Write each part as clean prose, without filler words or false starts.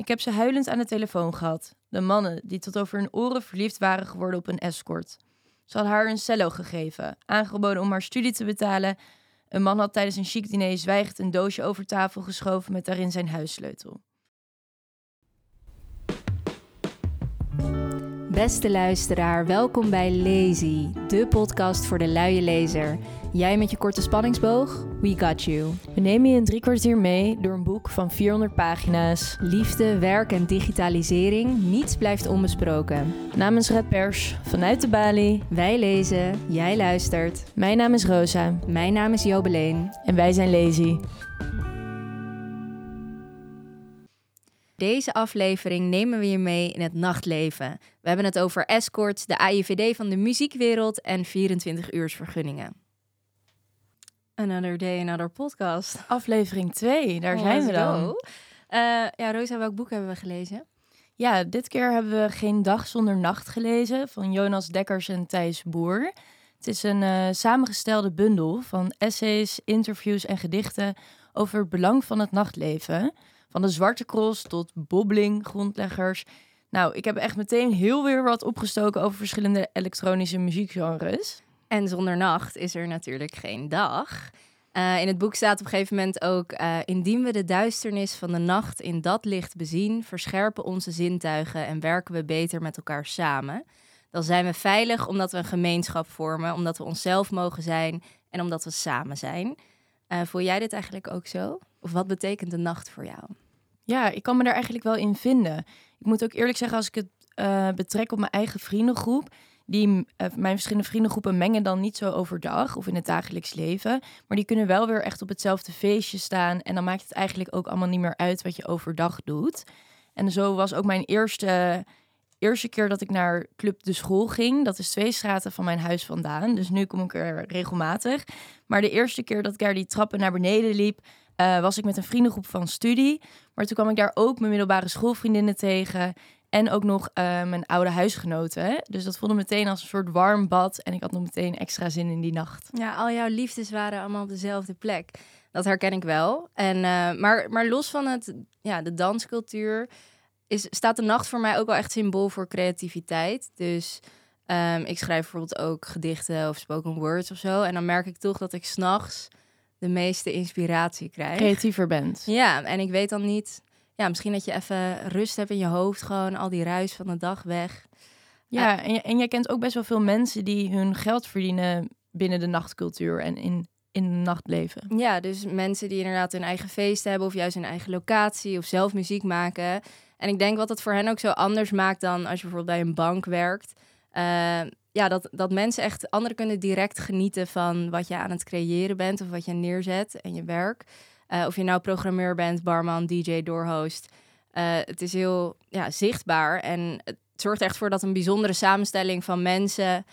Ik heb ze huilend aan de telefoon gehad. De mannen die tot over hun oren verliefd waren geworden op een escort. Ze hadden haar een cello gegeven, aangeboden om haar studie te betalen. Een man had tijdens een chic diner zwijgend een doosje over tafel geschoven met daarin zijn huissleutel. Beste luisteraar, welkom bij Lazy, de podcast voor de luie lezer. Jij met je korte spanningsboog? We got you. We nemen je een 3 kwartier mee door een boek van 400 pagina's. Liefde, werk en digitalisering, niets blijft onbesproken. Namens Red Pers, vanuit de Bali. Wij lezen, jij luistert. Mijn naam is Rosa. Mijn naam is Jobeleen. En wij zijn Lazy. Deze aflevering nemen we je mee in het nachtleven. We hebben het over escorts, de AIVD van de muziekwereld en 24-uursvergunningen. Another day, another podcast. Aflevering 2, daar zijn we dan. Rosa, welk boek hebben we gelezen? Ja, dit keer hebben we Geen Dag Zonder Nacht gelezen van Jonas Dekkers en Thijs Boer. Het is een samengestelde bundel van essays, interviews en gedichten over het belang van het nachtleven. Van de Zwarte Cross tot bobbeling, grondleggers. Nou, ik heb echt meteen heel weer wat opgestoken over verschillende elektronische muziekgenres. En zonder nacht is er natuurlijk geen dag. In het boek staat op een gegeven moment ook... indien we de duisternis van de nacht in dat licht bezien... verscherpen onze zintuigen en werken we beter met elkaar samen. Dan zijn we veilig omdat we een gemeenschap vormen... omdat we onszelf mogen zijn en omdat we samen zijn. Voel jij dit eigenlijk ook zo? Of wat betekent de nacht voor jou? Ja, ik kan me daar eigenlijk wel in vinden. Ik moet ook eerlijk zeggen, als ik het betrek op mijn eigen vriendengroep... mijn verschillende vriendengroepen mengen dan niet zo overdag of in het dagelijks leven. Maar die kunnen wel weer echt op hetzelfde feestje staan. En dan maakt het eigenlijk ook allemaal niet meer uit wat je overdag doet. En zo was ook mijn eerste keer dat ik naar Club De School ging. Dat is 2 straten van mijn huis vandaan. Dus nu kom ik er regelmatig. Maar de eerste keer dat ik daar die trappen naar beneden liep... was ik met een vriendengroep van studie. Maar toen kwam ik daar ook mijn middelbare schoolvriendinnen tegen... en ook nog mijn oude huisgenoten. Dus dat voelde meteen als een soort warm bad... en ik had nog meteen extra zin in die nacht. Ja, al jouw liefdes waren allemaal op dezelfde plek. Dat herken ik wel. En, maar los van de danscultuur... staat de nacht voor mij ook wel echt symbool voor creativiteit. Dus ik schrijf bijvoorbeeld ook gedichten of spoken words of zo... en dan merk ik toch dat ik 's nachts de meeste inspiratie krijg. Creatiever bent. Ja, en ik weet dan niet... Ja, misschien dat je even rust hebt in je hoofd, gewoon al die ruis van de dag weg. Ja, en jij kent ook best wel veel mensen die hun geld verdienen binnen de nachtcultuur en in de nachtleven. Ja, dus mensen die inderdaad hun eigen feesten hebben of juist hun eigen locatie of zelf muziek maken. En ik denk wat dat voor hen ook zo anders maakt dan als je bijvoorbeeld bij een bank werkt. Dat mensen echt, anderen kunnen direct genieten van wat je aan het creëren bent of wat je neerzet en je werk. Of je nou programmeur bent, barman, DJ, doorhost. Het is heel zichtbaar. En het zorgt echt voor dat een bijzondere samenstelling van mensen...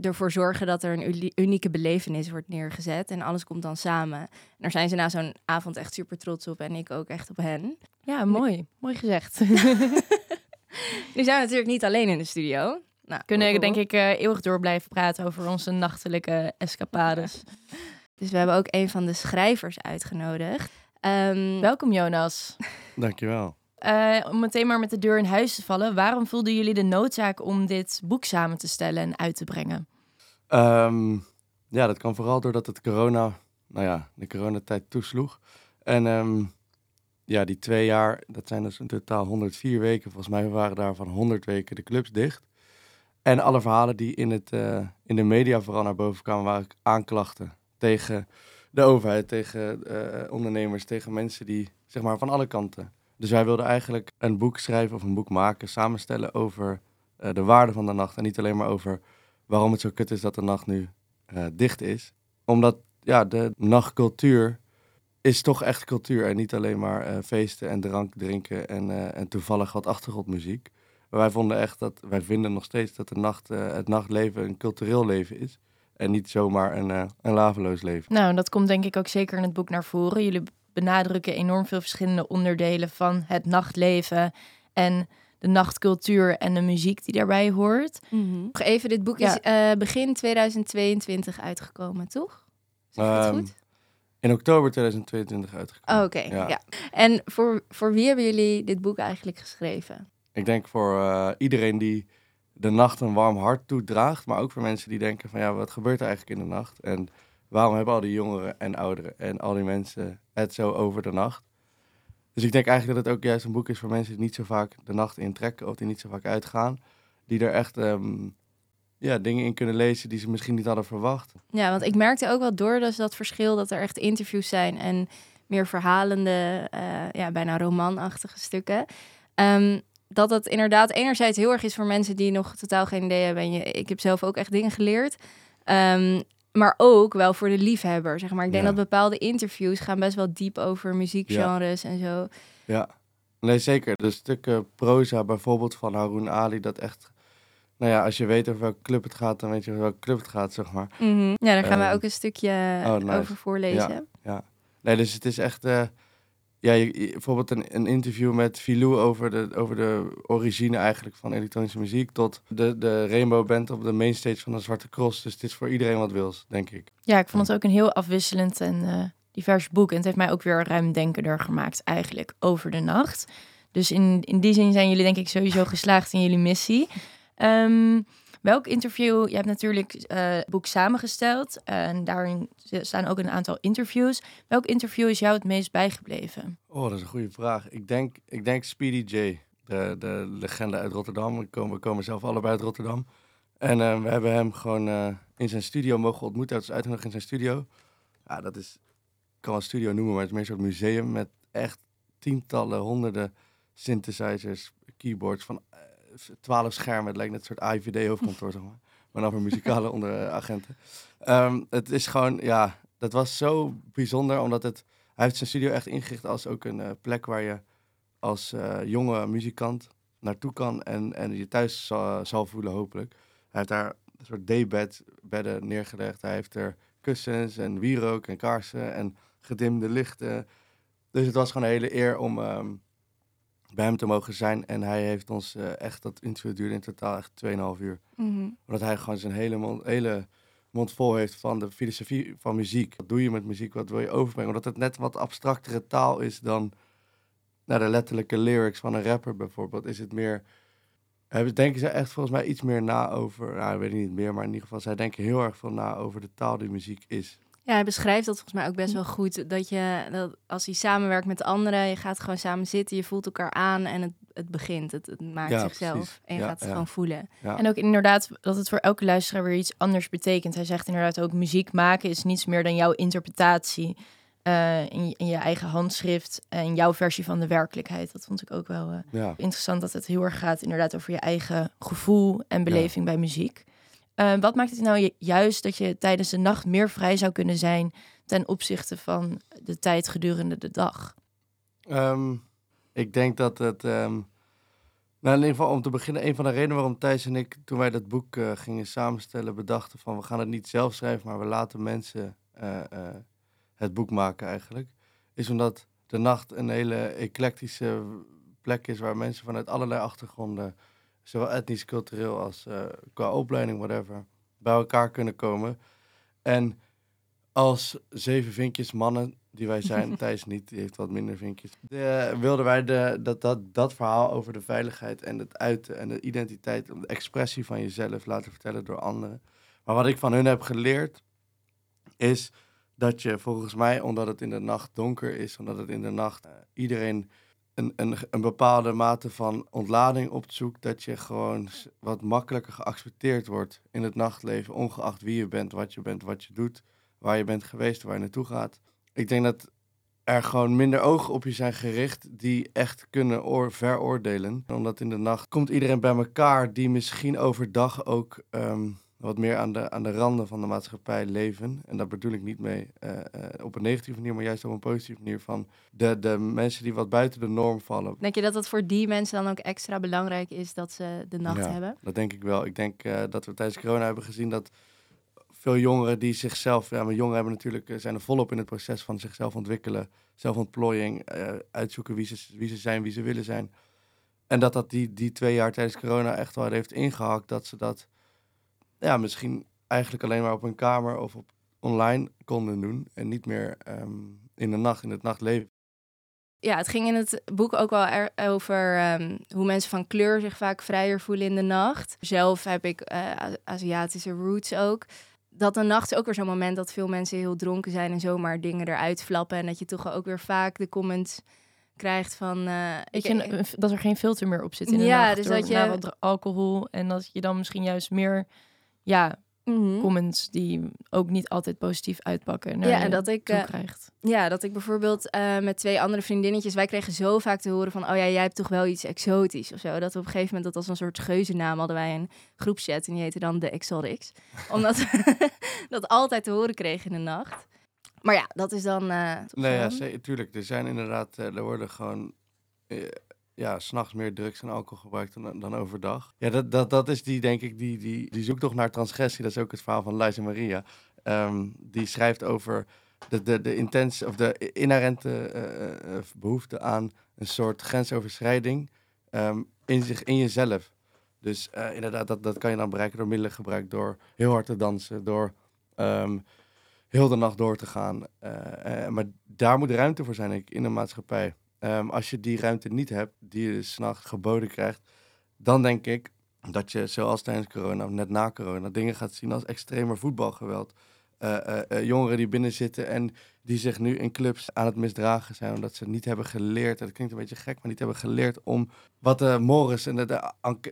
ervoor zorgen dat er een unieke belevenis wordt neergezet. En alles komt dan samen. En daar zijn ze na zo'n avond echt super trots op. En ik ook echt op hen. Ja, mooi. Mooi gezegd. Nu zijn we natuurlijk niet alleen in de studio. Nou, kunnen denk ik eeuwig door blijven praten over onze nachtelijke escapades. Dus we hebben ook een van de schrijvers uitgenodigd. Welkom Jonas. Dankjewel. Om meteen maar met de deur in huis te vallen. Waarom voelden jullie de noodzaak om dit boek samen te stellen en uit te brengen? Dat kan vooral doordat het de coronatijd toesloeg. En die 2 jaar, dat zijn dus in totaal 104 weken. Volgens mij waren daarvan 100 weken de clubs dicht. En alle verhalen die in de media vooral naar boven kwamen, waren aanklachten. Tegen de overheid, tegen ondernemers, tegen mensen die, zeg maar, van alle kanten. Dus wij wilden eigenlijk een boek schrijven of een boek maken, samenstellen over de waarde van de nacht. En niet alleen maar over waarom het zo kut is dat de nacht nu dicht is. Omdat de nachtcultuur is toch echt cultuur. En niet alleen maar feesten en drank drinken en toevallig wat achtergrondmuziek. Maar wij vonden echt wij vinden nog steeds dat de nacht, het nachtleven een cultureel leven is. En niet zomaar een laveloos leven. Nou, dat komt denk ik ook zeker in het boek naar voren. Jullie benadrukken enorm veel verschillende onderdelen van het nachtleven... en de nachtcultuur en de muziek die daarbij hoort. Mm-hmm. Even, dit boek is begin 2022 uitgekomen, toch? Is dat goed? In oktober 2022 uitgekomen. Oké. En voor wie hebben jullie dit boek eigenlijk geschreven? Ik denk voor iedereen die de nacht een warm hart toedraagt. Maar ook voor mensen die denken van ja, wat gebeurt er eigenlijk in de nacht? En waarom hebben al die jongeren en ouderen en al die mensen het zo over de nacht? Dus ik denk eigenlijk dat het ook juist een boek is voor mensen die niet zo vaak de nacht intrekken of die niet zo vaak uitgaan. Die er echt dingen in kunnen lezen die ze misschien niet hadden verwacht. Ja, want ik merkte ook wel door dus dat verschil dat er echt interviews zijn en meer verhalende, bijna romanachtige stukken. Dat het inderdaad enerzijds heel erg is voor mensen die nog totaal geen idee hebben. En ik heb zelf ook echt dingen geleerd. Maar ook wel voor de liefhebber, zeg maar. Ik denk dat bepaalde interviews gaan best wel diep over muziekgenres en zo. Ja, nee zeker. De stukken proza bijvoorbeeld van Haroon Ali, dat echt... Nou ja, als je weet over welke club het gaat, dan weet je over welke club het gaat, zeg maar. Mm-hmm. Ja, daar gaan we ook een stukje over voorlezen. Ja. Nee, dus het is echt... bijvoorbeeld een interview met Filou over de origine eigenlijk van elektronische muziek... tot de Rainbow Band op de mainstage van de Zwarte Cross. Dus het is voor iedereen wat wils, denk ik. Ja, ik vond het ook een heel afwisselend en divers boek. En het heeft mij ook weer ruimdenkender gemaakt eigenlijk over de nacht. Dus in die zin zijn jullie denk ik sowieso geslaagd in jullie missie. Welk interview? Je hebt natuurlijk het boek samengesteld. En daarin staan ook een aantal interviews. Welk interview is jou het meest bijgebleven? Oh, dat is een goede vraag. Ik denk Speedy J, de legende uit Rotterdam. We komen zelf allebei uit Rotterdam. En we hebben hem gewoon in zijn studio mogen ontmoeten. Dat is uitgenodigd in zijn studio. Ja, dat is... Ik kan wel studio noemen, maar het is meer een soort museum... met echt tientallen, honderden synthesizers, keyboards... van 12 schermen, het lijkt net een soort AIVD-hoofdkantoor, zeg maar. Maar dan voor muzikale agenten. Het is gewoon, ja, dat was zo bijzonder, omdat hij heeft zijn studio echt ingericht als ook een plek waar je als jonge muzikant naartoe kan en je thuis zal voelen, hopelijk. Hij heeft daar een soort daybedden neergelegd. Hij heeft er kussens en wierook en kaarsen en gedimde lichten. Dus het was gewoon een hele eer om... bij hem te mogen zijn. En hij heeft ons echt... Dat interview duurde in totaal echt 2,5 uur. Mm-hmm. Omdat hij gewoon zijn hele mond vol heeft van de filosofie van muziek. Wat doe je met muziek? Wat wil je overbrengen? Omdat het net wat abstractere taal is dan... de letterlijke lyrics van een rapper bijvoorbeeld. Is het meer... Denken ze echt volgens mij iets meer na over... ik weet niet meer, maar in ieder geval... Zij denken heel erg veel na over de taal die muziek is. Ja, hij beschrijft dat volgens mij ook best wel goed. Dat als je samenwerkt met anderen, je gaat gewoon samen zitten, je voelt elkaar aan en het begint. Het maakt zichzelf precies. En je gaat het gewoon voelen. Ja. En ook inderdaad dat het voor elke luisteraar weer iets anders betekent. Hij zegt inderdaad ook, muziek maken is niets meer dan jouw interpretatie in je eigen handschrift en jouw versie van de werkelijkheid. Dat vond ik ook wel interessant, dat het heel erg gaat inderdaad over je eigen gevoel en beleving bij muziek. Wat maakt het nou juist dat je tijdens de nacht meer vrij zou kunnen zijn... ten opzichte van de tijd gedurende de dag? Ik denk dat het... in ieder geval om te beginnen... een van de redenen waarom Thijs en ik... toen wij dat boek gingen samenstellen... bedachten van we gaan het niet zelf schrijven... maar we laten mensen het boek maken eigenlijk... is omdat de nacht een hele eclectische plek is... waar mensen vanuit allerlei achtergronden... zowel etnisch, cultureel als qua opleiding, whatever, bij elkaar kunnen komen. En als 7 vinkjes mannen, die wij zijn, Thijs niet, die heeft wat minder vinkjes, wilden wij dat verhaal over de veiligheid en het uiten en de identiteit en de expressie van jezelf laten vertellen door anderen. Maar wat ik van hun heb geleerd, is dat je volgens mij, omdat het in de nacht donker is, omdat het in de nacht iedereen... Een bepaalde mate van ontlading opzoekt... dat je gewoon wat makkelijker geaccepteerd wordt in het nachtleven... ongeacht wie je bent, wat je doet... waar je bent geweest, waar je naartoe gaat. Ik denk dat er gewoon minder ogen op je zijn gericht... die echt kunnen veroordelen. Omdat in de nacht komt iedereen bij elkaar... die misschien overdag ook wat meer aan de randen van de maatschappij leven. En daar bedoel ik niet mee op een negatieve manier... maar juist op een positieve manier van de mensen die wat buiten de norm vallen. Denk je dat het voor die mensen dan ook extra belangrijk is... dat ze de nacht hebben? Dat denk ik wel. Ik denk dat we tijdens corona hebben gezien dat veel jongeren die zichzelf... maar jongeren hebben natuurlijk, zijn er volop in het proces van zichzelf ontwikkelen... zelfontplooiing, uitzoeken wie ze zijn, wie ze willen zijn. En dat die 2 jaar tijdens corona echt wel heeft ingehakt... dat ze dat... misschien eigenlijk alleen maar op een kamer of op online konden doen en niet meer in het nachtleven. Ja, het ging in het boek ook wel over hoe mensen van kleur zich vaak vrijer voelen in de nacht. Zelf heb ik Aziatische roots ook. Dat de nacht is ook weer zo'n moment dat veel mensen heel dronken zijn en zomaar dingen eruit flappen. En dat je toch ook weer vaak de comments krijgt van... dat er geen filter meer op zit in de nacht. Dus dat je... na wat alcohol en dat je dan misschien juist meer... comments die ook niet altijd positief uitpakken. Dat ik bijvoorbeeld met 2 andere vriendinnetjes... wij kregen zo vaak te horen van... oh ja, jij hebt toch wel iets exotisch of zo. Dat we op een gegeven moment dat als een soort geuzennaam... hadden wij een groepschat en die heette dan de Exotics. Omdat we dat altijd te horen kregen in de nacht. Maar ja, dat is dan... tuurlijk. Er zijn inderdaad... er worden gewoon... s'nachts meer drugs en alcohol gebruikt dan overdag. Ja, dat is die, denk ik, die zoektocht naar transgressie. Dat is ook het verhaal van Lies en Maria. Die schrijft over de intense of de inherente behoefte aan een soort grensoverschrijding in jezelf. Dus inderdaad, dat kan je dan bereiken door middelengebruik, door heel hard te dansen, door heel de nacht door te gaan. Maar daar moet ruimte voor zijn, denk ik, in de maatschappij. Als je die ruimte niet hebt, die je dus 's nachts geboden krijgt, dan denk ik dat je, zoals tijdens corona of net na corona, dingen gaat zien als extremer voetbalgeweld. Jongeren die binnen zitten en die zich nu in clubs aan het misdragen zijn, omdat ze niet hebben geleerd, en dat klinkt een beetje gek, maar niet hebben geleerd om wat de mores en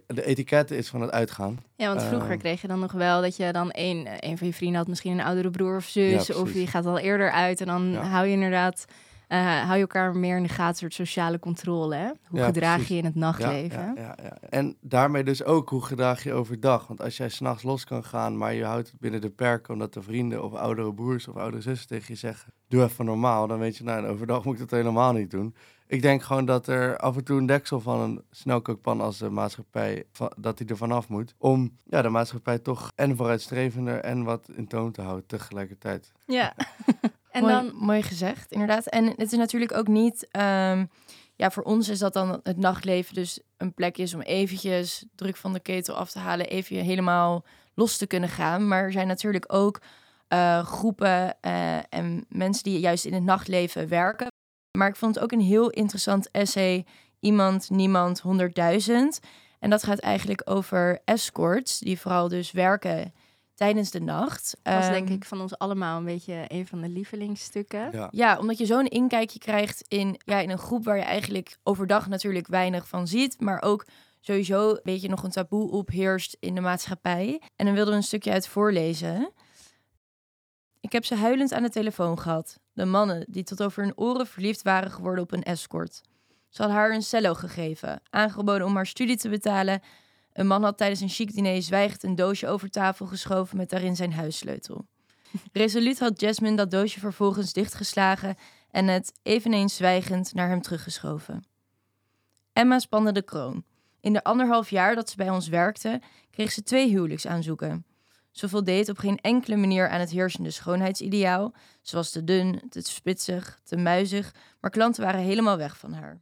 de etiketten is van het uitgaan. Ja, want vroeger kreeg je dan nog wel dat je dan een van je vrienden had misschien een oudere broer of zus, of die gaat al eerder uit en dan hou je inderdaad... hou je elkaar meer in de gaten, soort sociale controle, hè? Hoe gedraag je in het nachtleven? Ja. En daarmee dus ook, hoe gedraag je overdag? Want als jij 's nachts los kan gaan, maar je houdt het binnen de perken... omdat de vrienden of oudere broers of oudere zussen tegen je zeggen... doe even normaal, dan weet je, overdag moet ik dat helemaal niet doen. Ik denk gewoon dat er af en toe een deksel van een snelkookpan als de maatschappij... dat die er vanaf moet, om de maatschappij toch en vooruitstrevender... en wat in toon te houden tegelijkertijd. Ja. Mooi gezegd, inderdaad. En het is natuurlijk ook niet... voor ons is dat dan het nachtleven dus een plek is om eventjes druk van de ketel af te halen, even helemaal los te kunnen gaan. Maar er zijn natuurlijk ook groepen en mensen die juist in het nachtleven werken. Maar ik vond het ook een heel interessant essay, Iemand, Niemand, 100.000. En dat gaat eigenlijk over escorts, die vooral dus werken... tijdens de nacht. Dat was denk ik van ons allemaal een beetje een van de lievelingsstukken. Ja, omdat je zo'n inkijkje krijgt in een groep... waar je eigenlijk overdag natuurlijk weinig van ziet... maar ook sowieso een beetje nog een taboe opheerst in de maatschappij. En dan wilden we een stukje uit voorlezen. Ik heb ze huilend aan de telefoon gehad. De mannen die tot over hun oren verliefd waren geworden op een escort. Ze hadden haar een cello gegeven, aangeboden om haar studie te betalen... Een man had tijdens een chic diner zwijgend een doosje over tafel geschoven met daarin zijn huissleutel. Resoluut had Jasmine dat doosje vervolgens dichtgeslagen en het, eveneens zwijgend, naar hem teruggeschoven. Emma spande de kroon. In de 1,5 jaar dat ze bij ons werkte, kreeg ze 2 huwelijksaanzoeken. Ze voldeed op geen enkele manier aan het heersende schoonheidsideaal. Ze was te dun, te spitsig, te muizig, maar klanten waren helemaal weg van haar.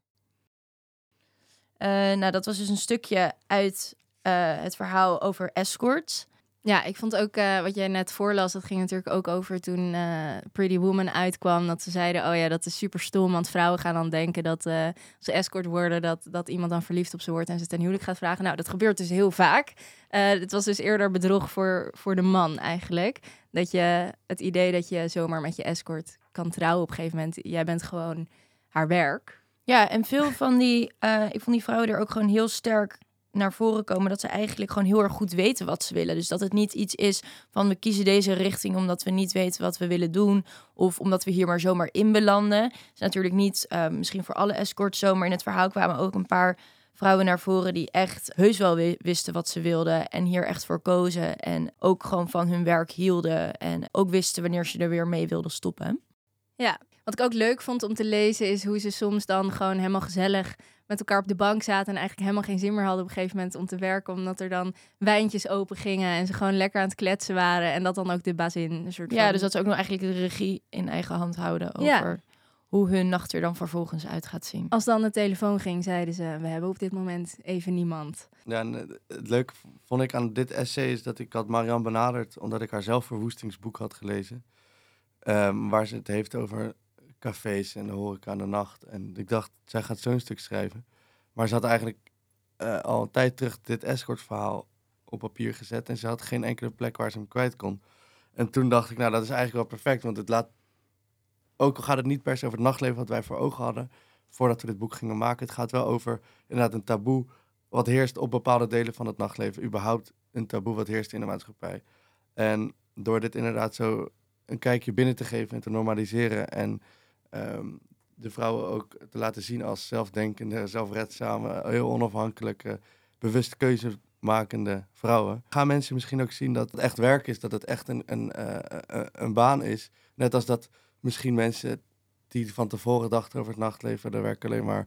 Dat was dus een stukje uit... het verhaal over escorts. Ja, ik vond ook wat jij net voorlas... dat ging natuurlijk ook over toen Pretty Woman uitkwam... dat ze zeiden, oh ja, dat is super stom... want vrouwen gaan dan denken dat als ze escort worden... dat iemand dan verliefd op ze wordt... en ze ten huwelijk gaat vragen. Nou, dat gebeurt dus heel vaak. Het was dus eerder bedrog voor de man eigenlijk. Dat je het idee dat je zomaar met je escort kan trouwen op een gegeven moment... jij bent gewoon haar werk. Ja, en veel van die... ik vond die vrouwen er ook gewoon heel sterk... naar voren komen dat ze eigenlijk gewoon heel erg goed weten wat ze willen. Dus dat het niet iets is van we kiezen deze richting omdat we niet weten wat we willen doen of omdat we hier maar zomaar in belanden. Dat is natuurlijk niet misschien voor alle escorts zo, maar in het verhaal kwamen ook een paar vrouwen naar voren die echt heus wel wisten wat ze wilden en hier echt voor kozen en ook gewoon van hun werk hielden en ook wisten wanneer ze er weer mee wilden stoppen. Ja, wat ik ook leuk vond om te lezen is hoe ze soms dan gewoon helemaal gezellig met elkaar op de bank zaten en eigenlijk helemaal geen zin meer hadden op een gegeven moment om te werken, omdat er dan wijntjes open gingen en ze gewoon lekker aan het kletsen waren en dat dan ook de bazin een soort van... Ja, dus dat ze ook nog eigenlijk de regie in eigen hand houden over hoe hun nacht er dan vervolgens uit gaat zien. Als dan de telefoon ging, zeiden ze, we hebben op dit moment even niemand. Ja, en het leuke vond ik aan dit essay is dat ik had Marianne benaderd, omdat ik haar zelfverwoestingsboek had gelezen. Waar ze het heeft over cafés en de horeca aan de nacht. En ik dacht, zij gaat zo'n stuk schrijven. Maar ze had eigenlijk al een tijd terug dit escortverhaal op papier gezet. En ze had geen enkele plek waar ze hem kwijt kon. En toen dacht ik, nou, dat is eigenlijk wel perfect. Want het laat, ook al gaat het niet per se over het nachtleven wat wij voor ogen hadden, voordat we dit boek gingen maken. Het gaat wel over inderdaad een taboe wat heerst op bepaalde delen van het nachtleven. Überhaupt een taboe wat heerst in de maatschappij. En door dit inderdaad zo een kijkje binnen te geven en te normaliseren en de vrouwen ook te laten zien als zelfdenkende, zelfredzame, heel onafhankelijke, bewust keuzemakende vrouwen, gaan mensen misschien ook zien dat het echt werk is, dat het echt een baan is. Net als dat misschien mensen die van tevoren dachten over het nachtleven, er werken alleen maar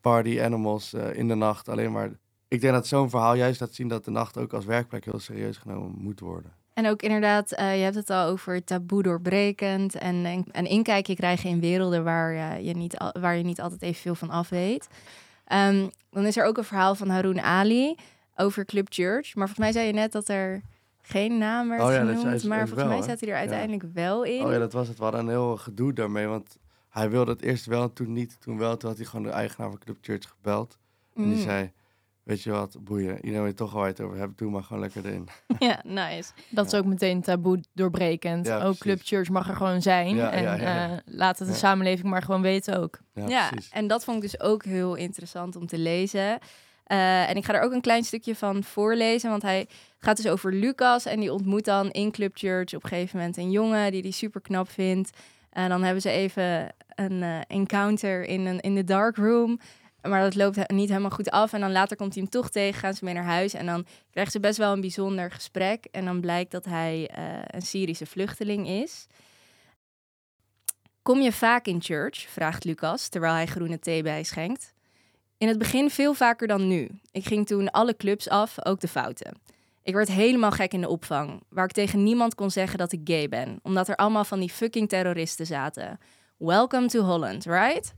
party animals in de nacht, alleen maar. Ik denk dat zo'n verhaal juist laat zien dat de nacht ook als werkplek heel serieus genomen moet worden. En ook inderdaad, je hebt het al over taboe doorbrekend en een inkijkje krijgen in werelden waar je niet altijd even veel van af weet. Dan is er ook een verhaal van Haroon Ali over Club Church. Maar volgens mij zei je net dat er geen naam werd genoemd, maar volgens mij staat hij er uiteindelijk wel in. Oh ja, dat was het. We hadden een heel gedoe daarmee, want hij wilde het eerst wel en toen niet. Toen wel, toen had hij gewoon de eigenaar van Club Church gebeld. En die zei, weet je wat, boeien. Iedereen weet toch al waar je het over hebt. Doe maar gewoon lekker erin. Ja, nice. Dat is ook meteen taboe doorbrekend. Ja, ook Club Church mag er gewoon zijn. Ja, en laat het de samenleving maar gewoon weten ook. Ja, en dat vond ik dus ook heel interessant om te lezen. En ik ga er ook een klein stukje van voorlezen. Want hij gaat dus over Lucas. En die ontmoet dan in Club Church op een gegeven moment een jongen die hij super knap vindt. En dan hebben ze even een encounter in de dark room. Maar dat loopt niet helemaal goed af. En dan later komt hij hem toch tegen, gaan ze mee naar huis. En dan krijgt ze best wel een bijzonder gesprek. En dan blijkt dat hij een Syrische vluchteling is. Kom je vaak in church? Vraagt Lucas, terwijl hij groene thee bijschenkt. In het begin veel vaker dan nu. Ik ging toen alle clubs af, ook de fouten. Ik werd helemaal gek in de opvang. Waar ik tegen niemand kon zeggen dat ik gay ben. Omdat er allemaal van die fucking terroristen zaten. Welcome to Holland, right?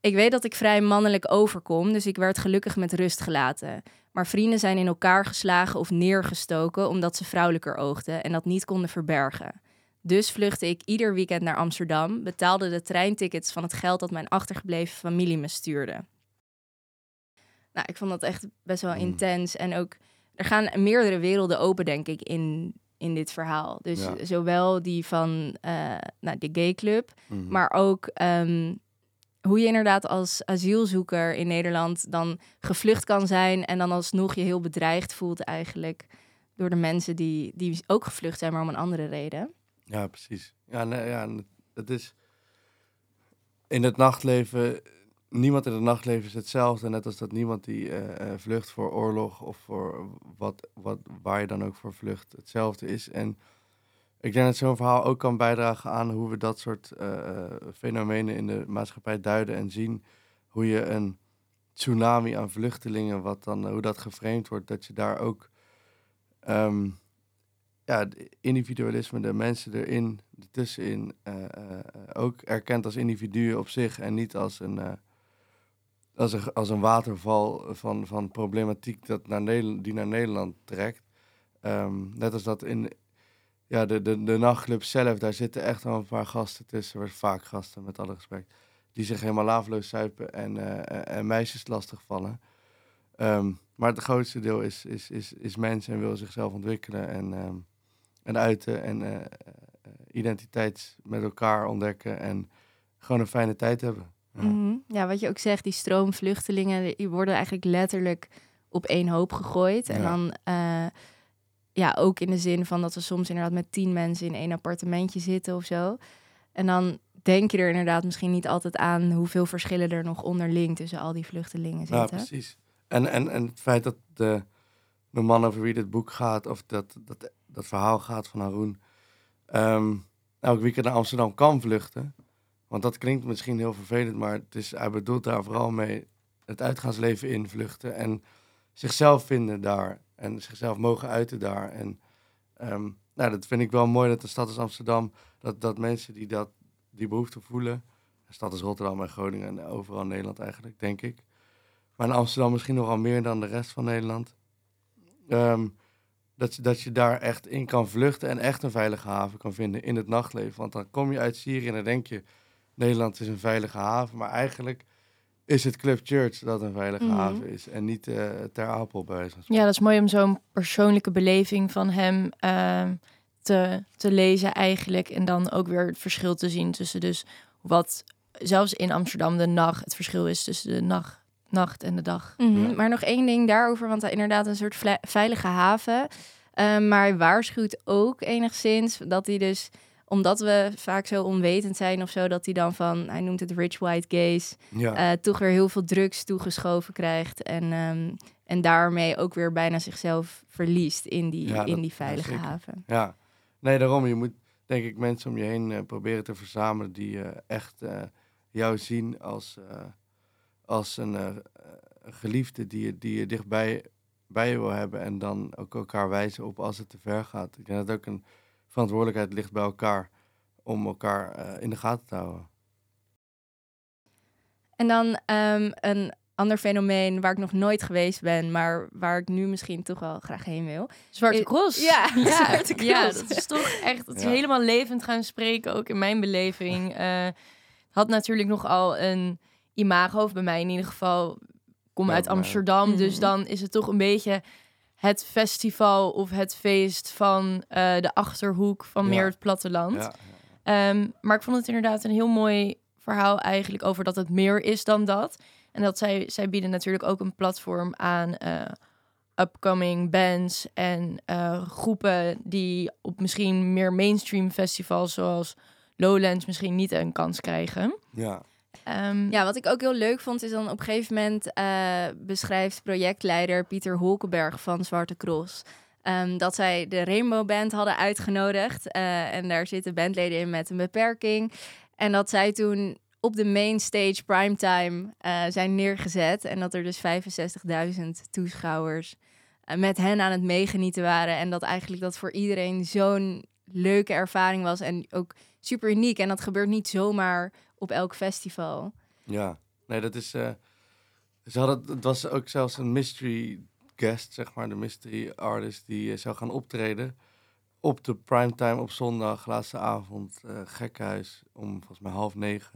Ik weet dat ik vrij mannelijk overkom, dus ik werd gelukkig met rust gelaten. Maar vrienden zijn in elkaar geslagen of neergestoken omdat ze vrouwelijker oogden en dat niet konden verbergen. Dus vluchtte ik ieder weekend naar Amsterdam, betaalde de treintickets van het geld dat mijn achtergebleven familie me stuurde. Nou, ik vond dat echt best wel intens. En ook, er gaan meerdere werelden open, denk ik, in dit verhaal. Dus zowel die van de gayclub, maar ook hoe je inderdaad als asielzoeker in Nederland dan gevlucht kan zijn en dan alsnog je heel bedreigd voelt eigenlijk door de mensen die ook gevlucht zijn, maar om een andere reden. Ja, precies. Ja, het is in het nachtleven, niemand in het nachtleven is hetzelfde, net als dat niemand die vlucht voor oorlog of voor waar je dan ook voor vlucht hetzelfde is. En ik denk dat zo'n verhaal ook kan bijdragen aan hoe we dat soort fenomenen in de maatschappij duiden en zien. Hoe je een tsunami aan vluchtelingen, hoe dat geframed wordt, dat je daar ook de individualisme, de mensen erin, ertussenin, ook erkent als individuen op zich en niet als als een waterval van problematiek die naar Nederland trekt. Net als dat in de nachtclub zelf, daar zitten echt wel een paar gasten tussen, vaak gasten met alle respect, die zich helemaal laveloos zuipen en meisjes lastigvallen. Maar het grootste deel is mens en wil zichzelf ontwikkelen en uiten en identiteit met elkaar ontdekken en gewoon een fijne tijd hebben. Ja, ja, wat je ook zegt, die stroom vluchtelingen, die worden eigenlijk letterlijk op één hoop gegooid. En dan ook in de zin van dat we soms inderdaad met 10 mensen in één appartementje zitten of zo. En dan denk je er inderdaad misschien niet altijd aan hoeveel verschillen er nog onderling tussen al die vluchtelingen zitten. Ja, precies. En het feit dat de man over wie dit boek gaat, of dat verhaal gaat van Haroon, elk weekend naar Amsterdam kan vluchten. Want dat klinkt misschien heel vervelend, maar hij bedoelt daar vooral mee het uitgaansleven in vluchten en zichzelf vinden daar. En zichzelf mogen uiten daar. En dat vind ik wel mooi dat de stad als Amsterdam, dat mensen die behoefte voelen, de stad als Rotterdam en Groningen en overal in Nederland eigenlijk, denk ik. Maar in Amsterdam misschien nogal meer dan de rest van Nederland. Dat je daar echt in kan vluchten en echt een veilige haven kan vinden in het nachtleven. Want dan kom je uit Syrië en dan denk je, Nederland is een veilige haven. Maar eigenlijk is het Club Church dat een veilige haven is en niet Ter Apel bij zo'n sprake. Ja, dat is mooi om zo'n persoonlijke beleving van hem te lezen eigenlijk. En dan ook weer het verschil te zien tussen dus wat zelfs in Amsterdam de nacht, het verschil is tussen de nacht en de dag. Mm-hmm. Ja. Maar nog één ding daarover, want inderdaad een soort veilige haven. Maar hij waarschuwt ook enigszins dat hij dus, omdat we vaak zo onwetend zijn of zo, dat hij dan van, hij noemt het rich white gaze, toch weer heel veel drugs toegeschoven krijgt. En daarmee ook weer bijna zichzelf verliest in die veilige haven. Ja, nee, daarom. Je moet denk ik mensen om je heen proberen te verzamelen die echt jou zien als een geliefde die je dichtbij bij je wil hebben en dan ook elkaar wijzen op als het te ver gaat. Ik denk dat het ook een verantwoordelijkheid ligt bij elkaar om elkaar in de gaten te houden. En dan een ander fenomeen waar ik nog nooit geweest ben, maar waar ik nu misschien toch wel graag heen wil. Zwarte Cross. Zwarte Cross. Ja, dat is toch echt, dat is helemaal levend gaan spreken, ook in mijn beleving. Had natuurlijk nogal een imago, of bij mij in ieder geval, kom uit Amsterdam, dus dan is het toch een beetje het festival of het feest van de Achterhoek van meer het platteland. Ja. Maar ik vond het inderdaad een heel mooi verhaal eigenlijk over dat het meer is dan dat. En dat zij bieden natuurlijk ook een platform aan upcoming bands en groepen die op misschien meer mainstream festivals zoals Lowlands misschien niet een kans krijgen. Ja. Wat ik ook heel leuk vond is dan op een gegeven moment beschrijft projectleider Pieter Holkenberg van Zwarte Cross dat zij de Rainbow Band hadden uitgenodigd en daar zitten bandleden in met een beperking en dat zij toen op de main stage primetime zijn neergezet en dat er dus 65.000 toeschouwers met hen aan het meegenieten waren en dat eigenlijk dat voor iedereen zo'n leuke ervaring was en ook super uniek en dat gebeurt niet zomaar op elk festival. Ja, nee, dat is... het was ook zelfs een mystery guest, zeg maar. De mystery artist die zou gaan optreden op de primetime op zondag, laatste avond, gekhuis, om volgens mij 20:30.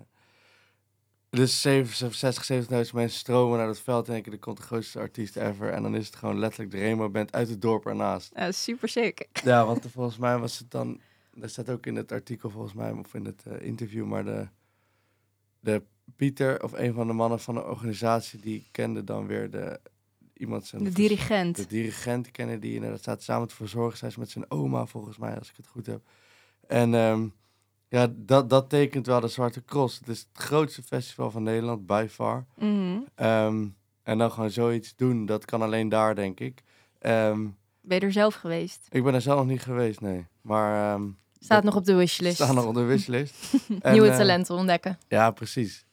Dus 67.000 mensen stromen naar dat veld en denken, er komt de grootste artiest ever. En dan is het gewoon letterlijk de Rainbow Band uit het dorp ernaast. Super sick. Ja, want volgens mij was het dan... Dat staat ook in het artikel volgens mij, of in het interview, maar de Pieter of een van de mannen van de organisatie die kende dan weer de dirigent kende die en dat staat samen te verzorgen zijn met zijn oma volgens mij als ik het goed heb en dat tekent wel de Zwarte Cross. Het is het grootste festival van Nederland by far. En dan gewoon zoiets doen, dat kan alleen daar denk ik. Ben je er zelf geweest? Ik ben er zelf nog niet geweest, nee, maar staat nog op de wishlist. Nieuwe talenten ontdekken. Ja, precies.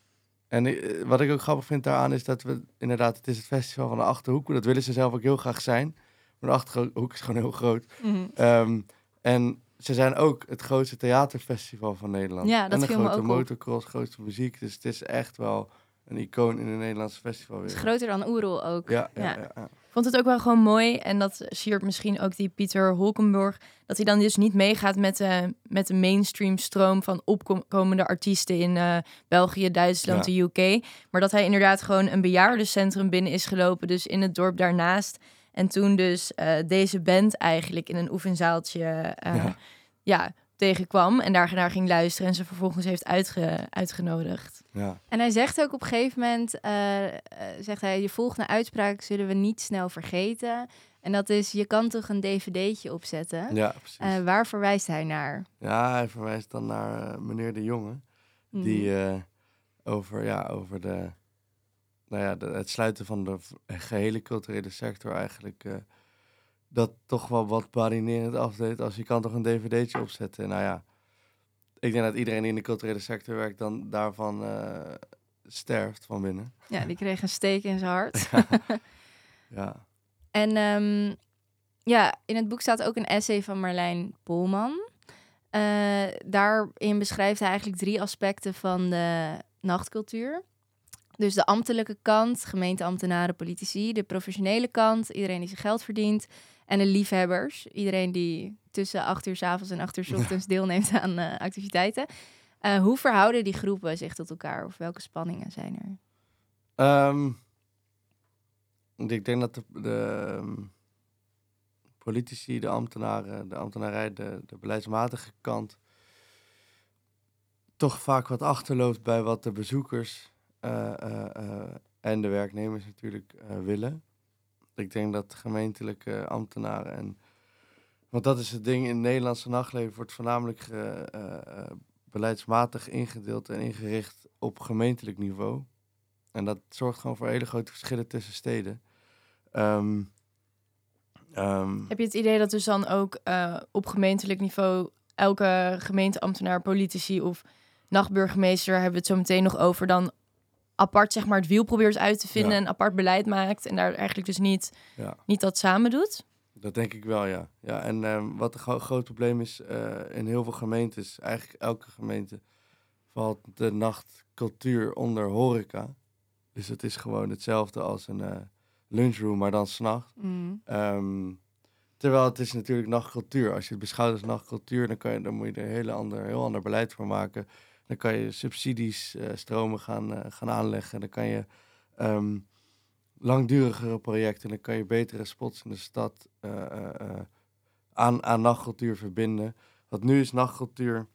En wat ik ook grappig vind daaraan is dat we... Inderdaad, het is het festival van de Achterhoek. Dat willen ze zelf ook heel graag zijn. Maar de Achterhoek is gewoon heel groot. Mm-hmm. En ze zijn ook het grootste theaterfestival van Nederland. Ja, dat en de grote motocross, grootste muziek. Dus het is echt wel een icoon in de Nederlandse festivalwereld. Het is groter dan Oerol ook. Ja. Ik vond het ook wel gewoon mooi. En dat siert misschien ook die Pieter Holkenburg. Dat hij dan dus niet meegaat met de mainstream stroom van opkomende artiesten in België, Duitsland, de UK. Maar dat hij inderdaad gewoon een bejaardencentrum binnen is gelopen. Dus in het dorp daarnaast. En toen dus deze band eigenlijk in een oefenzaaltje tegenkwam. En daarna ging luisteren en ze vervolgens heeft uitgenodigd. Ja. En hij zegt ook op een gegeven moment, zegt hij, je volgende uitspraak zullen we niet snel vergeten. En dat is, je kan toch een dvd'tje opzetten? Ja, precies. Waar verwijst hij naar? Ja, hij verwijst dan naar meneer De Jonge. Die over het sluiten van de gehele culturele sector eigenlijk... dat toch wel wat barinerend afdeed als je kan toch een dvd'tje opzetten. Nou ja, ik denk dat iedereen die in de culturele sector werkt dan daarvan sterft van binnen. Ja, die kreeg een steek in zijn hart. Ja. En in het boek staat ook een essay van Marlijn Polman. Daarin beschrijft hij eigenlijk 3 aspecten van de nachtcultuur. Dus de ambtelijke kant, gemeenteambtenaren, politici. De professionele kant, iedereen die zijn geld verdient. En de liefhebbers, iedereen die tussen 8 uur 's avonds en 8 uur 's ochtends deelneemt aan activiteiten. Hoe verhouden die groepen zich tot elkaar? Of welke spanningen zijn er? Ik denk dat de politici, de ambtenaren, de ambtenarij, de beleidsmatige kant toch vaak wat achterloopt bij wat de bezoekers en de werknemers natuurlijk willen. Ik denk dat gemeentelijke ambtenaren en... Want dat is het ding, in het Nederlandse nachtleven wordt voornamelijk beleidsmatig ingedeeld en ingericht op gemeentelijk niveau. En dat zorgt gewoon voor hele grote verschillen tussen steden. Heb je het idee dat dus dan ook op gemeentelijk niveau elke gemeenteambtenaar, politici of nachtburgemeester, hebben we het zo meteen nog over, dan apart zeg maar het wiel probeert uit te vinden en apart beleid maakt en daar eigenlijk dus niet dat samen doet? Dat denk ik wel, ja. En wat een groot probleem is in heel veel gemeentes, eigenlijk elke gemeente, valt de nachtcultuur onder horeca. Dus het is gewoon hetzelfde als een lunchroom, maar dan 's nachts. Mm. Terwijl het is natuurlijk nachtcultuur. Als je het beschouwt als nachtcultuur, dan moet je er heel ander beleid voor maken. Dan kan je subsidies, stromen gaan aanleggen. Dan kan je langdurigere projecten, dan kan je betere spots in de stad aan nachtcultuur verbinden. Wat nu is nachtcultuur...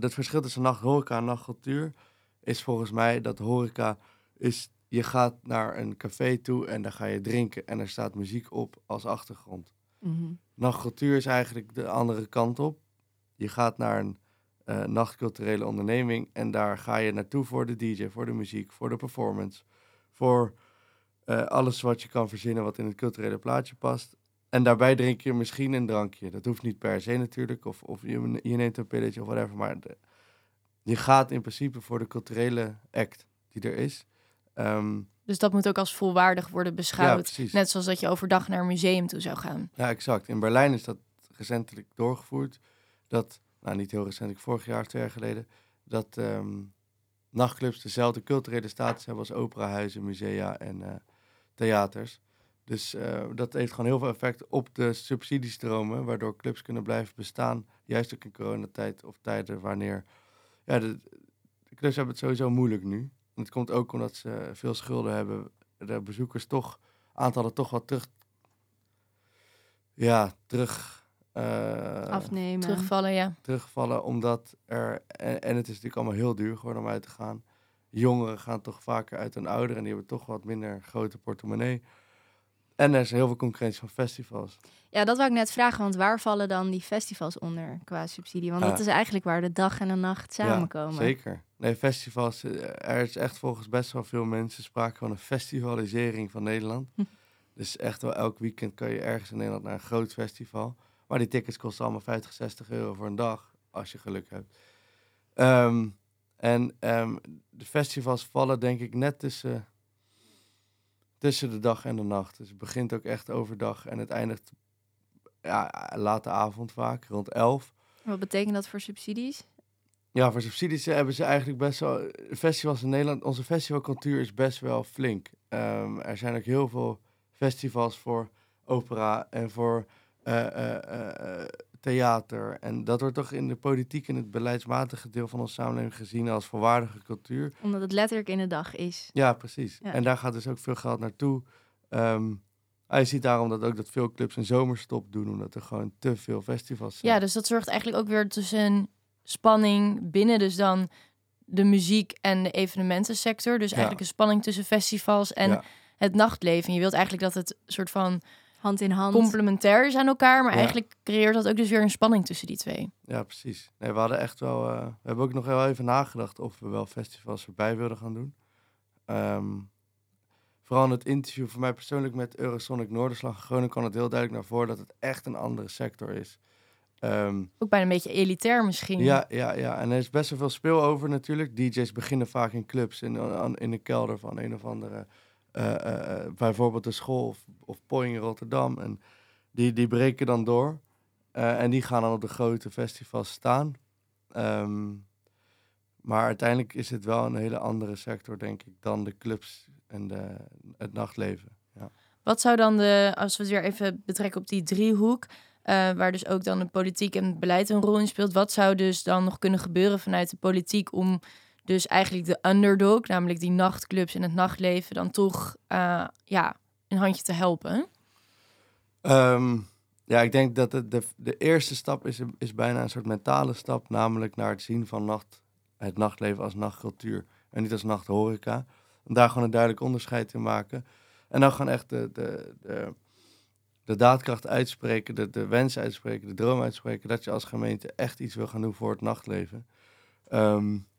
Het verschil tussen nachthoreca en nachtcultuur is volgens mij dat horeca is... Je gaat naar een café toe en daar ga je drinken en er staat muziek op als achtergrond. Mm-hmm. Nachtcultuur is eigenlijk de andere kant op. Je gaat naar een nachtculturele onderneming en daar ga je naartoe voor de DJ, voor de muziek, voor de performance, voor alles wat je kan verzinnen wat in het culturele plaatje past. En daarbij drink je misschien een drankje. Dat hoeft niet per se natuurlijk, of je neemt een pilletje of whatever, maar je gaat in principe voor de culturele act die er is. Dus dat moet ook als volwaardig worden beschouwd. Ja, net zoals dat je overdag naar een museum toe zou gaan. Ja, exact. In Berlijn is dat recentelijk doorgevoerd. Dat, nou niet heel recentelijk, vorig jaar of 2 jaar geleden... dat nachtclubs dezelfde culturele status hebben als operahuizen, musea en theaters. Dus dat heeft gewoon heel veel effect op de subsidiestromen... waardoor clubs kunnen blijven bestaan. Juist ook in coronatijd of tijden wanneer... Ja, de clubs hebben het sowieso moeilijk nu. En het komt ook omdat ze veel schulden hebben. De bezoekers aantallen wat terug... Ja, afnemen. Terugvallen, ja. Terugvallen, omdat er... En het is natuurlijk allemaal heel duur geworden om uit te gaan. Jongeren gaan toch vaker uit dan ouderen. En die hebben toch wat minder grote portemonnee. En er is heel veel concurrentie van festivals. Ja, dat wou ik net vragen. Want waar vallen dan die festivals onder qua subsidie? Want dat is eigenlijk waar de dag en de nacht samenkomen. Ja, zeker. Nee, festivals. Er is echt volgens best wel veel mensen sprake van een festivalisering van Nederland. Dus echt wel elk weekend kan je ergens in Nederland naar een groot festival. Maar die tickets kosten allemaal €50, €60 voor een dag. Als je geluk hebt. De festivals vallen denk ik net tussen de dag en de nacht. Dus het begint ook echt overdag en het eindigt late avond vaak, rond 11. Wat betekent dat voor subsidies? Ja, voor subsidies hebben ze eigenlijk best wel... Festivals in Nederland, onze festivalcultuur is best wel flink. Er zijn ook heel veel festivals voor opera en voor theater. En dat wordt toch in de politiek en het beleidsmatige deel van onze samenleving gezien als volwaardige cultuur. Omdat het letterlijk in de dag is. Ja, precies. Ja. En daar gaat dus ook veel geld naartoe. Je ziet daarom dat veel clubs een zomerstop doen, omdat er gewoon te veel festivals zijn. Ja, dus dat zorgt eigenlijk ook weer tussen spanning binnen dus dan de muziek en de evenementensector. Dus eigenlijk een spanning tussen festivals en het nachtleven. Je wilt eigenlijk dat het soort van hand in hand complementair is aan elkaar, maar eigenlijk creëert dat ook dus weer een spanning tussen die twee. Ja, precies. Nee, we hadden echt wel... we hebben ook nog heel even nagedacht of we wel festivals erbij wilden gaan doen. Vooral in het interview voor mij persoonlijk met Eurosonic Noorderslag Groningen kwam het heel duidelijk naar voren dat het echt een andere sector is. Ook bijna een beetje elitair misschien. Ja. En er is best wel veel speel over natuurlijk. DJ's beginnen vaak in clubs, in de kelder van een of andere... bijvoorbeeld de school of Poing in Rotterdam. En die breken dan door. En die gaan dan op de grote festivals staan. Maar uiteindelijk is het wel een hele andere sector, denk ik, dan de clubs en het nachtleven. Ja. Wat zou dan als we het weer even betrekken op die driehoek, waar dus ook dan de politiek en het beleid een rol in speelt. Wat zou dus dan nog kunnen gebeuren vanuit de politiek om dus eigenlijk de underdog, namelijk die nachtclubs en het nachtleven, dan toch een handje te helpen? Ik denk dat de eerste stap is bijna een soort mentale stap, namelijk naar het zien van het nachtleven als nachtcultuur en niet als nachthoreca. En daar gewoon een duidelijk onderscheid in maken. En dan gewoon echt de daadkracht uitspreken, de wens uitspreken, de droom uitspreken, dat je als gemeente echt iets wil gaan doen voor het nachtleven.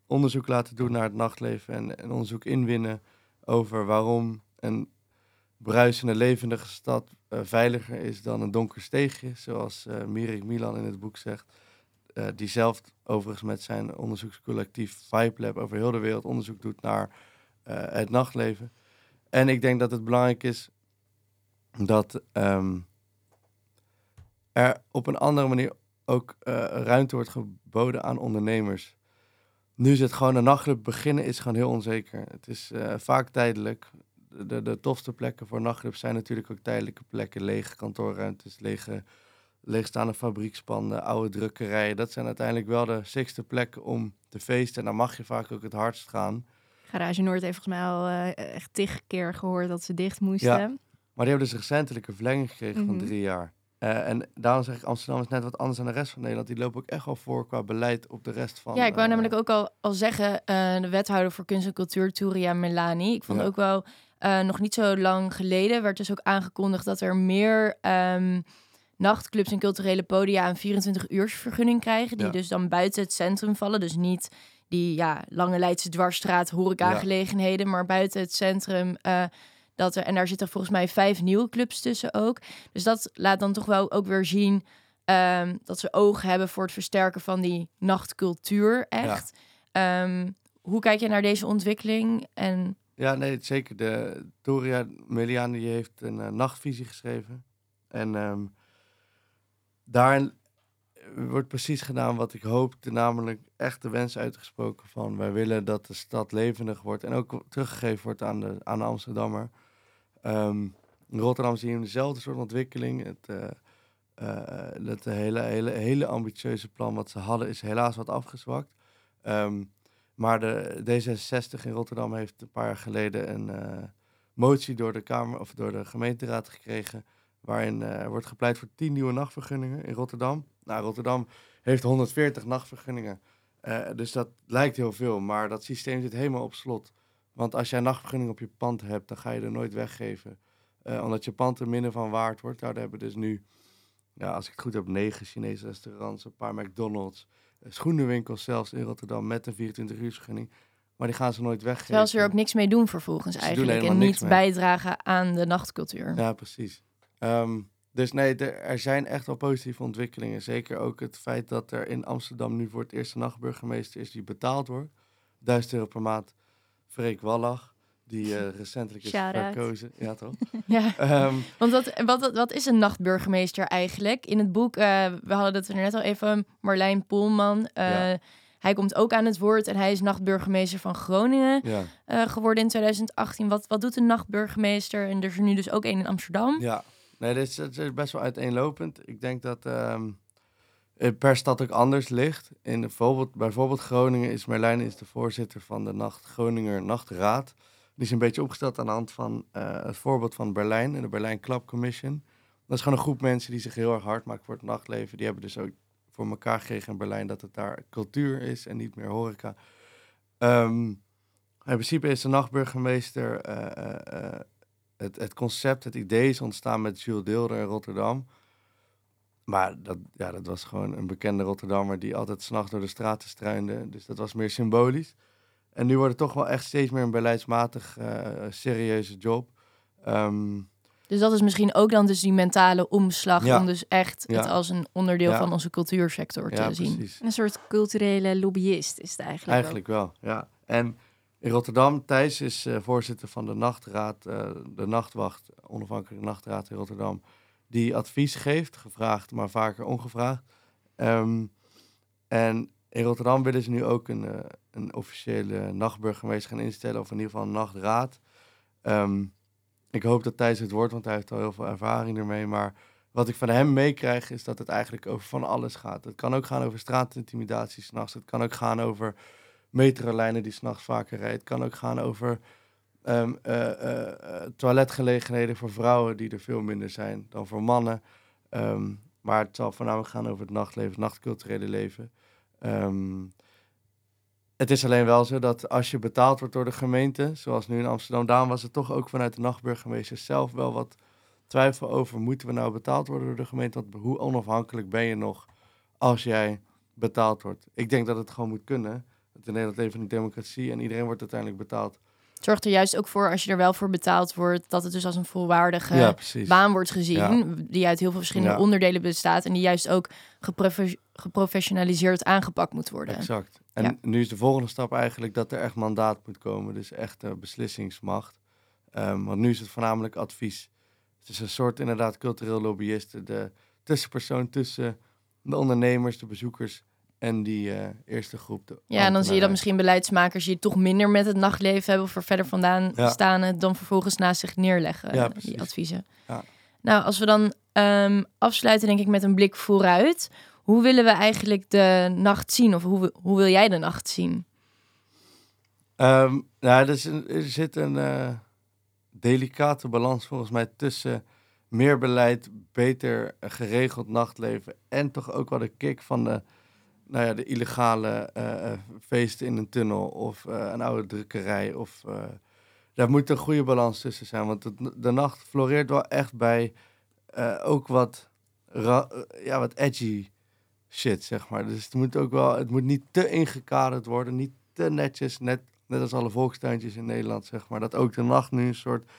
Onderzoek laten doen naar het nachtleven en onderzoek inwinnen over waarom een bruisende, levendige stad veiliger is dan een donker steegje, zoals Mirik Milan in het boek zegt. Die zelf overigens met zijn onderzoekscollectief Vibe Lab over heel de wereld onderzoek doet naar het nachtleven. En ik denk dat het belangrijk is dat er op een andere manier ook ruimte wordt geboden aan ondernemers. Nu is het gewoon een nachtclub beginnen is gewoon heel onzeker. Het is vaak tijdelijk. De tofste plekken voor nachtclubs zijn natuurlijk ook tijdelijke plekken. Lege kantoorruimtes, leegstaande fabriekspanden, oude drukkerijen. Dat zijn uiteindelijk wel de sixte plekken om te feesten. En daar mag je vaak ook het hardst gaan. Garage Noord heeft volgens mij al echt 10 keer gehoord dat ze dicht moesten. Ja, maar die hebben dus recentelijk een verlenging gekregen van 3 jaar. En daarom zeg ik, Amsterdam is net wat anders dan de rest van Nederland. Die lopen ook echt al voor qua beleid op de rest van... Ja, ik wou namelijk ook al zeggen, de wethouder voor kunst en cultuur, Touria Meliani. Ik vond ook wel, nog niet zo lang geleden, werd dus ook aangekondigd dat er meer nachtclubs en culturele podia een 24-uursvergunning krijgen. Die dus dan buiten het centrum vallen. Dus niet die Lange Leidse Dwarsstraat horecagelegenheden, maar buiten het centrum... en daar zitten volgens mij 5 nieuwe clubs tussen ook. Dus dat laat dan toch wel ook weer zien... dat ze oog hebben voor het versterken van die nachtcultuur echt. Ja. Hoe kijk je naar deze ontwikkeling? En... Ja, nee, zeker. De Touria Meliani heeft een nachtvisie geschreven. En daarin wordt precies gedaan wat ik hoopte. Namelijk echt de wens uitgesproken van... wij willen dat de stad levendig wordt en ook teruggegeven wordt aan de Amsterdammer... In Rotterdam zien we dezelfde soort ontwikkeling. Het hele ambitieuze plan wat ze hadden is helaas wat afgezwakt. Maar de D66 in Rotterdam heeft een paar jaar geleden een motie door de gemeenteraad gekregen... waarin wordt gepleit voor 10 nieuwe nachtvergunningen in Rotterdam. Nou, Rotterdam heeft 140 nachtvergunningen. Dus dat lijkt heel veel, maar dat systeem zit helemaal op slot... Want als jij nachtvergunning op je pand hebt, dan ga je er nooit weggeven. Omdat je pand er minder van waard wordt. Nou, daar hebben we dus nu, als ik het goed heb, 9 Chinese restaurants, een paar McDonald's, schoenenwinkels zelfs in Rotterdam met een 24-uursvergunning. Maar die gaan ze nooit weggeven. Terwijl ze er ook niks mee doen vervolgens eigenlijk. En niet bijdragen aan de nachtcultuur. Ja, precies. Dus nee, er zijn echt wel positieve ontwikkelingen. Zeker ook het feit dat er in Amsterdam nu voor het eerst een nachtburgemeester is die betaald wordt. €1000 per maand. Freek Wallach, die recentelijk is verkozen. Ja, toch? Want wat is een nachtburgemeester eigenlijk? In het boek, we hadden het er net al even, Marlijn Polman. Hij komt ook aan het woord en hij is nachtburgemeester van Groningen geworden in 2018. Wat doet een nachtburgemeester? En er is er nu dus ook één in Amsterdam. Ja, nee, dit is best wel uiteenlopend. Ik denk dat... per stad ook anders ligt. Bijvoorbeeld Groningen is Merlijn is de voorzitter van de Groninger Nachtraad. Die is een beetje opgesteld aan de hand van het voorbeeld van Berlijn en de Berlijn Club Commission. Dat is gewoon een groep mensen die zich heel erg hard maakt voor het nachtleven. Die hebben dus ook voor elkaar gekregen in Berlijn dat het daar cultuur is en niet meer horeca. In principe is de nachtburgemeester... het concept, het idee is ontstaan met Jules Deelder in Rotterdam... Maar dat was gewoon een bekende Rotterdammer die altijd 's nachts door de straten struinde. Dus dat was meer symbolisch. En nu wordt het toch wel echt steeds meer een beleidsmatig serieuze job. Dus dat is misschien ook dan dus die mentale omslag... om dus echt het als een onderdeel van onze cultuursector te zien. Precies. Een soort culturele lobbyist is het eigenlijk. Eigenlijk wel, ja. En in Rotterdam, Thijs is voorzitter van de Nachtraad, de Nachtwacht... onafhankelijke Nachtraad in Rotterdam... die advies geeft, gevraagd, maar vaker ongevraagd. En in Rotterdam willen ze nu ook een officiële nachtburgemeester gaan instellen... of in ieder geval een nachtraad. Ik hoop dat Thijs het wordt, want hij heeft al heel veel ervaring ermee. Maar wat ik van hem meekrijg is dat het eigenlijk over van alles gaat. Het kan ook gaan over straatintimidatie 's nachts. Het kan ook gaan over metrolijnen die 's nachts vaker rijden. Het kan ook gaan over toiletgelegenheden voor vrouwen die er veel minder zijn dan voor mannen. Maar het zal voornamelijk gaan over het nachtleven, het nachtculturele leven. Het is alleen wel zo dat als je betaald wordt door de gemeente, zoals nu in Amsterdam-Daan, was het toch ook vanuit de nachtburgemeesters zelf wel wat twijfel over, moeten we nou betaald worden door de gemeente? Want hoe onafhankelijk ben je nog als jij betaald wordt? Ik denk dat het gewoon moet kunnen. Want in Nederland leven in de democratie en iedereen wordt uiteindelijk betaald. Het zorgt er juist ook voor, als je er wel voor betaald wordt, dat het dus als een volwaardige baan wordt gezien. Ja. Die uit heel veel verschillende onderdelen bestaat. En die juist ook geprofessionaliseerd aangepakt moet worden. Exact. En nu is de volgende stap eigenlijk dat er echt mandaat moet komen. Dus echt beslissingsmacht. Want nu is het voornamelijk advies. Het is een soort inderdaad cultureel lobbyisten. De tussenpersoon tussen de ondernemers, de bezoekers en die eerste groep. En dan zie je dat misschien beleidsmakers die toch minder met het nachtleven hebben of er verder vandaan staan, het dan vervolgens naast zich neerleggen, die adviezen. Ja. Nou, als we dan afsluiten, denk ik, met een blik vooruit. Hoe willen we eigenlijk de nacht zien? Of hoe wil jij de nacht zien? Er zit een delicate balans volgens mij tussen meer beleid, beter geregeld nachtleven en toch ook wel de kick van de illegale feesten in een tunnel of een oude drukkerij. Daar moet een goede balans tussen zijn. Want de nacht floreert wel echt bij ook wat edgy shit, zeg maar. Dus het moet niet te ingekaderd worden, niet te netjes. Net als alle volkstuintjes in Nederland, zeg maar. Dat ook de nacht nu een soort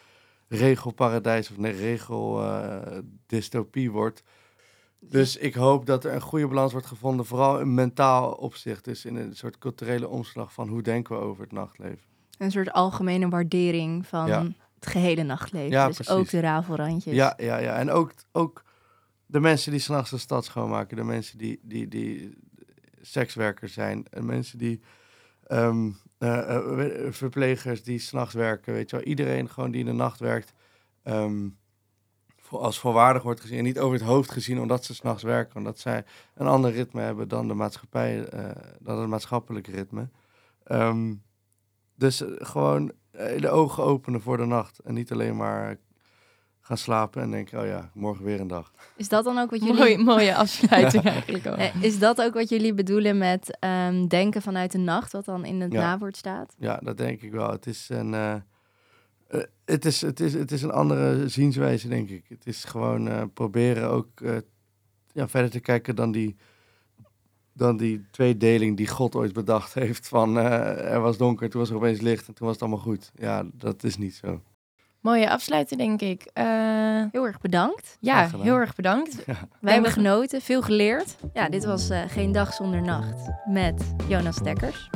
regelparadijs of regeldystopie wordt. Dus ik hoop dat er een goede balans wordt gevonden, vooral in mentaal opzicht. Dus in een soort culturele omslag van hoe denken we over het nachtleven. Een soort algemene waardering van het gehele nachtleven. Ja, dus precies. Ook de rafelrandjes. Ja. En ook de mensen die 's nachts de stad schoonmaken. De mensen die sekswerkers zijn. De mensen die verplegers die 's nachts werken. Weet je wel. Iedereen gewoon die in de nacht werkt, als volwaardig wordt gezien en niet over het hoofd gezien omdat ze 's nachts werken, omdat zij een ander ritme hebben dan de maatschappij, dan het maatschappelijk ritme. Dus gewoon de ogen openen voor de nacht en niet alleen maar gaan slapen en denken, oh ja, morgen weer een dag. Is dat dan ook wat jullie... Mooie afsluiting eigenlijk ook. Is dat ook wat jullie bedoelen met denken vanuit de nacht, wat dan in het nawoord staat? Ja, dat denk ik wel. Het is een... Het is een andere zienswijze, denk ik. Het is gewoon proberen ook verder te kijken dan die tweedeling die God ooit bedacht heeft van er was donker, toen was er opeens licht en toen was het allemaal goed. Ja, dat is niet zo. Mooie afsluiten, denk ik. Heel erg bedankt. Ja, heel erg bedankt. Ja. Wij hebben genoten, veel geleerd. Ja, dit was Geen Dag Zonder Nacht met Jonas Dekkers.